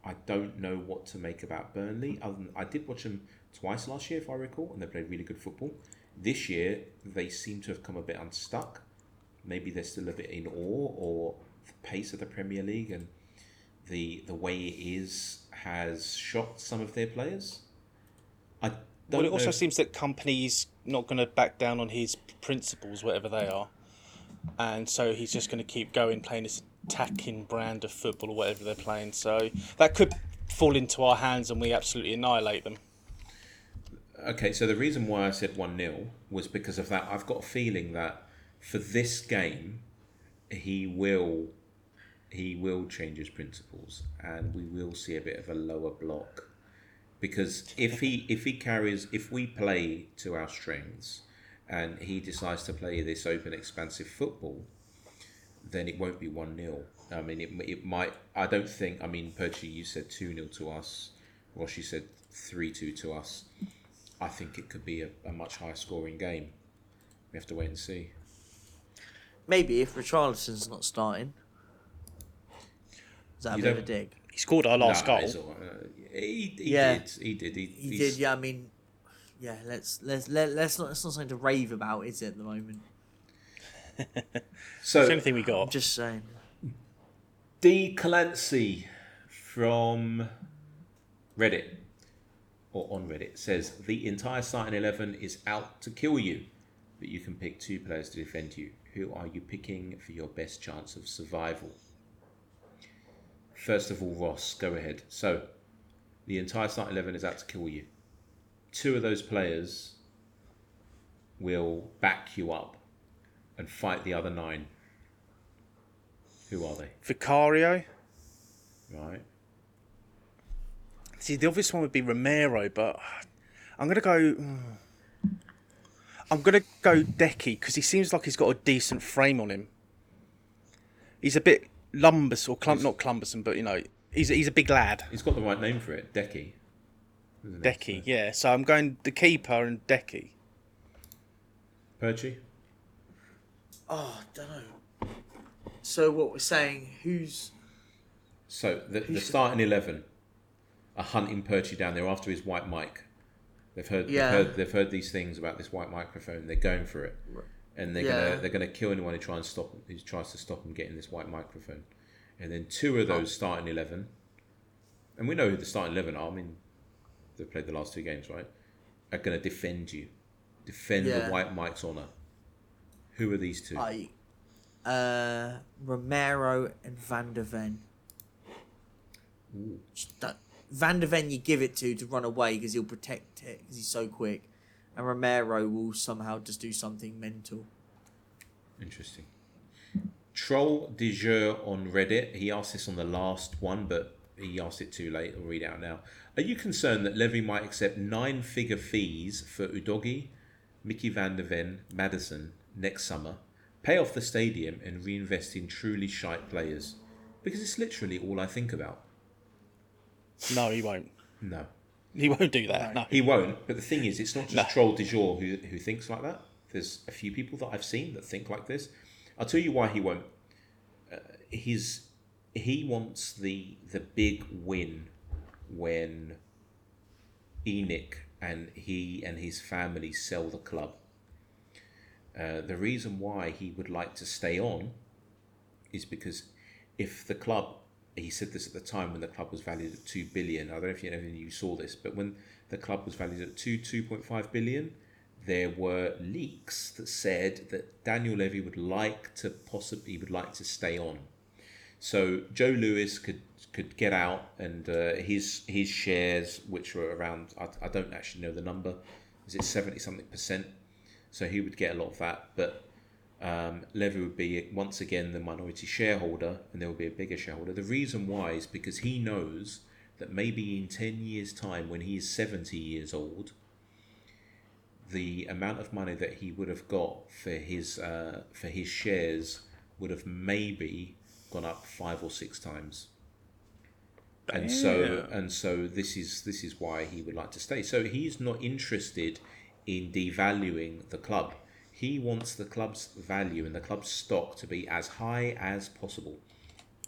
I don't know what to make about Burnley. Other than I did watch them twice last year, if I recall, and they played really good football. This year, they seem to have come a bit unstuck. Maybe they're still a bit in awe, or the pace of the Premier League and the way it is has shocked some of their players. Well, it also seems that Kompany's not going to back down on his principles, whatever they are, and so he's just going to keep going, playing this attacking brand of football or whatever they're playing. So that could fall into our hands and we absolutely annihilate them. Okay, so the reason why I said 1-0 was because of that. I've got a feeling that for this game, he will change his principles, and we will see a bit of a lower block. Because if we play to our strengths, and he decides to play this open, expansive football, then it won't be 1-0. I mean, it might. I don't think. I mean, Perchie, you said 2-0 to us. Roshi said 3-2 to us. I think it could be a much higher scoring game. We have to wait and see. Maybe if Richarlison's not starting. Is that a bit of a dig? He scored our last goal. He did. He did. Yeah, I mean, yeah. Let's not something to rave about, is it, at the moment? So it's the only thing we got. I'm just saying. D Clancy from Reddit, or on Reddit, says the entire starting 11 is out to kill you, but you can pick two players to defend you. Who are you picking for your best chance of survival? First of all, Ross, go ahead. So, the entire starting 11 is out to kill you. Two of those players will back you up and fight the other nine. Who are they? Vicario. Right. See, the obvious one would be Romero, but I'm going to go Decky, because he seems like he's got a decent frame on him. He's a bit lumbus, not clumbersome, but, you know, he's a big lad. He's got the right name for it, Decky. Decky, yeah. So I'm going the keeper and Decky. Perchie? Oh, I don't know. So what we're saying, the starting 11... a hunting Perchie down. They're after his white mic. They've heard these things about this white microphone. They're going for it, and they're gonna kill anyone who tries to stop him getting this white microphone. And then two of those starting 11, and we know who the starting 11 are. I mean, they've played the last two games, right? Are gonna defend you, the white mic's honour. Who are these two? Romero and Van de Ven. Ooh. Van de Ven you give it to run away because he'll protect it because he's so quick, and Romero will somehow just do something mental. Interesting. Troll de Jour on Reddit, he asked this on the last one, but he asked it too late. I'll read it out now. Are you concerned that Levy might accept 9-figure fees for Udogie, Micky van de Ven, Maddison next summer, pay off the stadium and reinvest in truly shite players? Because it's literally all I think about. No, he won't. No. He won't do that, no. He won't, but the thing is, it's not just Troll de Jour who thinks like that. There's a few people that I've seen that think like this. I'll tell you why he won't. He wants the big win when Enoch and he and his family sell the club. The reason why he would like to stay on is because if the club, he said this at the time when the club was valued at $2 billion. I don't know if you saw this, but when the club was valued at 2.5 billion, there were leaks that said that Daniel Levy would like to stay on. So Joe Lewis could get out, and his shares, which were around, I don't actually know the number, is it 70-something%? So he would get a lot of that, but Levy would be once again the minority shareholder, and there would be a bigger shareholder. The reason why is because he knows that maybe in 10 years' time, when he is 70 years old, the amount of money that he would have got for his shares would have maybe gone up 5 or 6 times. And so this is why he would like to stay. So he's not interested in devaluing the club. He wants the club's value and the club's stock to be as high as possible.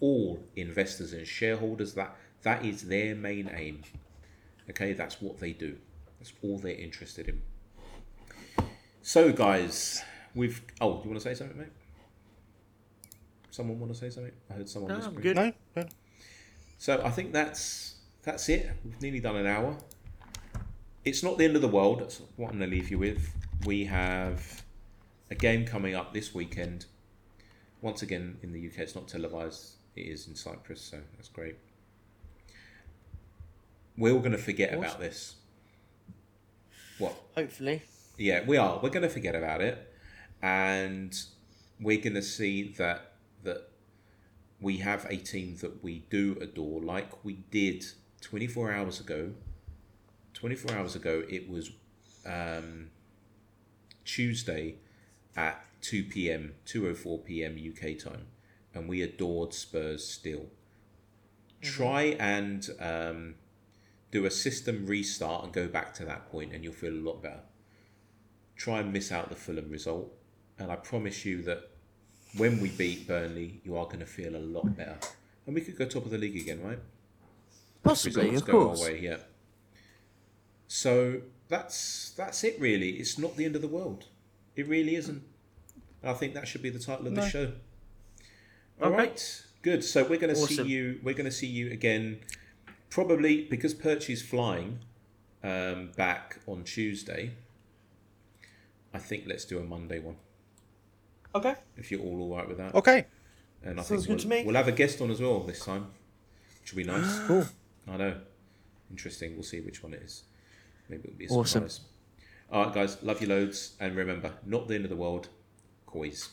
All investors and shareholders, that is their main aim. Okay, that's what they do. That's all they're interested in. So guys, we've... Oh, do you want to say something, mate? Someone want to say something? I heard someone whispering. Good. No. So I think that's it. We've nearly done an hour. It's not the end of the world. That's what I'm going to leave you with. We have a game coming up this weekend. Once again, in the UK, it's not televised. It is in Cyprus, so that's great. We're all going to forget about this. What? Hopefully. Yeah, we are. We're going to forget about it. And we're going to see that we have a team that we do adore, like we did 24 hours ago. 24 hours ago, it was Tuesday at 2 p.m., 2:04 p.m. UK time. And we adored Spurs still. Mm-hmm. Try and do a system restart and go back to that point, and you'll feel a lot better. Try and miss out the Fulham result, and I promise you that when we beat Burnley, you are going to feel a lot better, and we could go top of the league again, right? Possibly, of course. Our way, yeah. So that's it, really. It's not the end of the world. It really isn't. And I think that should be the title of the show. All right, good. So we're going to see you. We're going to see you again, probably because Perchie's flying back on Tuesday. I think let's do a Monday one. Okay. If you're all right with that. Okay. And I think we'll have a guest on as well this time, which will be nice. Cool. I know. Interesting. We'll see which one it is. Maybe it'll be a surprise. All right, guys. Love you loads. And remember, not the end of the world. Coys.